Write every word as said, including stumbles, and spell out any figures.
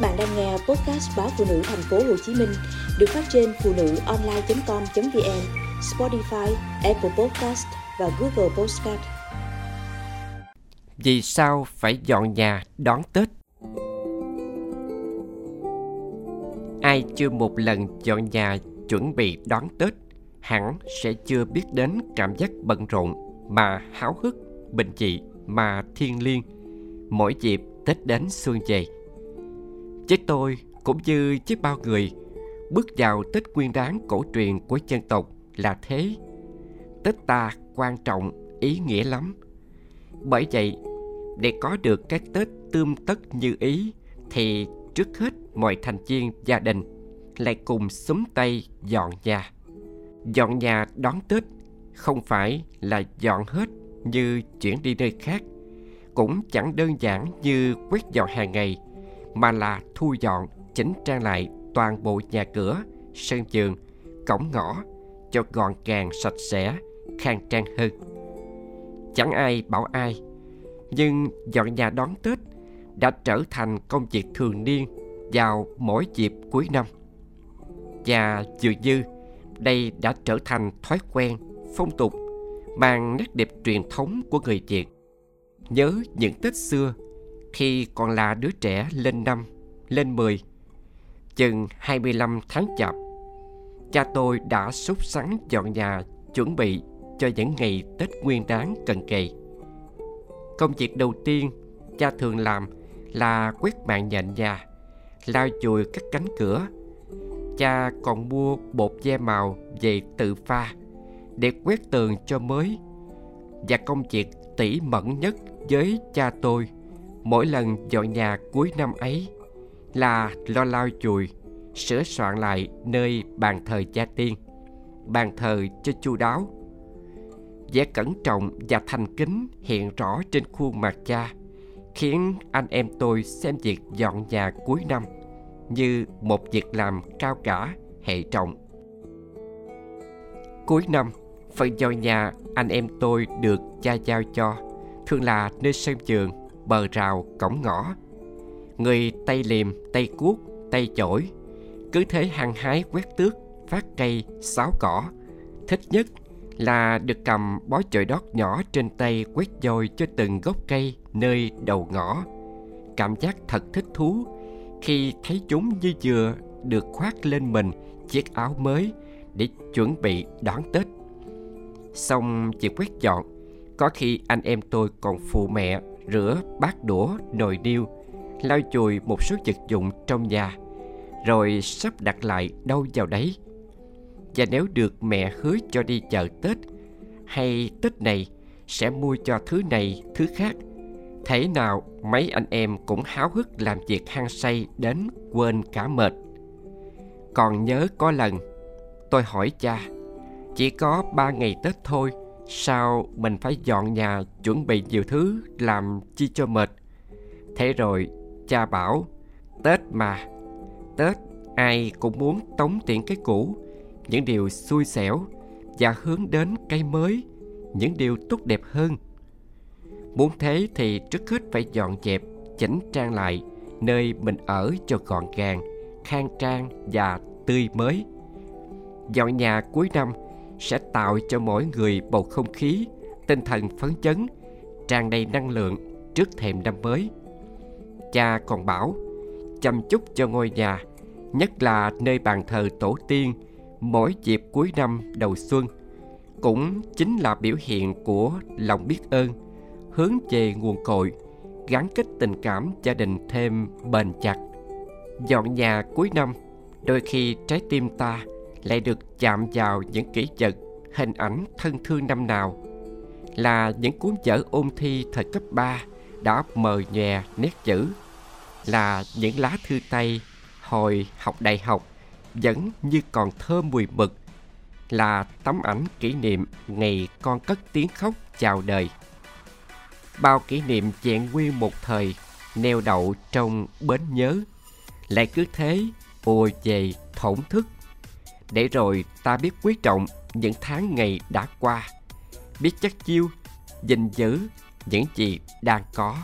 Các bạn đang nghe podcast báo Phụ Nữ Thành phố Hồ Chí Minh được phát trên phụ nữ online chấm com chấm vn, Spotify, Apple Podcast và Google Podcast. Vì sao phải dọn nhà đón Tết? Ai chưa một lần dọn nhà chuẩn bị đón Tết hẳn sẽ chưa biết đến cảm giác bận rộn mà háo hức, bình dị mà thiêng liêng mỗi dịp Tết đến xuân về. Chính tôi cũng như chiếc bao người bước vào Tết Nguyên Đán cổ truyền của dân tộc là thế. Tết ta quan trọng, ý nghĩa lắm. Bởi vậy, để có được cái Tết tươm tất như ý thì trước hết mọi thành viên gia đình lại cùng xúm tay dọn nhà. Dọn nhà đón Tết không phải là dọn hết như chuyển đi nơi khác, cũng chẳng đơn giản như quét dọn hàng ngày, mà là thu dọn, chỉnh trang lại toàn bộ nhà cửa, sân vườn, cổng ngõ cho gọn gàng, sạch sẽ, khang trang hơn. Chẳng ai bảo ai, nhưng dọn nhà đón Tết đã trở thành công việc thường niên vào mỗi dịp cuối năm. Và dường như đây đã trở thành thói quen, phong tục, mang nét đẹp truyền thống của người Việt. Nhớ những Tết xưa, khi còn là đứa trẻ lên năm, lên mười, chừng hai mươi lăm tháng chạp, cha tôi đã sốt sắng dọn nhà chuẩn bị cho những ngày Tết Nguyên Đán cận kề. Công việc đầu tiên cha thường làm là quét màn nhện nhà, lau chùi các cánh cửa. Cha còn mua bột ve màu về tự pha để quét tường cho mới. Và công việc tỉ mẩn nhất với cha tôi mỗi lần dọn nhà cuối năm ấy là lo lau chùi, sửa soạn lại nơi bàn thờ gia tiên, bàn thờ cho chu đáo. Vẻ cẩn trọng và thành kính hiện rõ trên khuôn mặt cha, khiến anh em tôi xem việc dọn nhà cuối năm như một việc làm cao cả, hệ trọng. Cuối năm, phần dọn nhà anh em tôi được cha giao cho thường là nơi sân vườn, bờ rào, cổng ngõ. Người tay liềm, tay cuốc, tay chổi, cứ thế hăng hái quét tước, phát cây, xáo cỏ. Thích nhất là được cầm bó chổi đót nhỏ trên tay quét dôi cho từng gốc cây nơi đầu ngõ. Cảm giác thật thích thú khi thấy chúng như vừa được khoác lên mình chiếc áo mới để chuẩn bị đón Tết. Xong việc quét dọn, có khi anh em tôi còn phụ mẹ rửa bát đũa, nồi niêu, lau chùi một số vật dụng trong nhà, rồi sắp đặt lại đâu vào đấy. Và nếu được mẹ hứa cho đi chợ Tết, hay Tết này sẽ mua cho thứ này, thứ khác, thế nào mấy anh em cũng háo hức làm việc hăng say đến quên cả mệt. Còn nhớ có lần, tôi hỏi cha, chỉ có ba ngày Tết thôi, sao mình phải dọn nhà chuẩn bị nhiều thứ làm chi cho mệt? Thế rồi cha bảo, Tết mà, Tết ai cũng muốn tống tiễn cái cũ, những điều xui xẻo và hướng đến cái mới, những điều tốt đẹp hơn. Muốn thế thì trước hết phải dọn dẹp, chỉnh trang lại nơi mình ở cho gọn gàng, khang trang và tươi mới. Dọn nhà cuối năm sẽ tạo cho mỗi người bầu không khí, tinh thần phấn chấn, tràn đầy năng lượng trước thềm năm mới. Cha còn bảo, chăm chút cho ngôi nhà, nhất là nơi bàn thờ tổ tiên mỗi dịp cuối năm đầu xuân, cũng chính là biểu hiện của lòng biết ơn, hướng về nguồn cội, gắn kết tình cảm gia đình thêm bền chặt. Dọn nhà cuối năm, đôi khi trái tim ta lại được chạm vào những kỷ vật, hình ảnh thân thương năm nào, là những cuốn vở ôn thi thời cấp ba đã mờ nhòe nét chữ, là những lá thư tay hồi học đại học vẫn như còn thơm mùi mực, là tấm ảnh kỷ niệm ngày con cất tiếng khóc chào đời. Bao kỷ niệm vẹn nguyên một thời neo đậu trong bến nhớ lại cứ thế ùa về thổn thức, để rồi ta biết quý trọng những tháng ngày đã qua, biết chắt chiu, gìn giữ những gì đang có.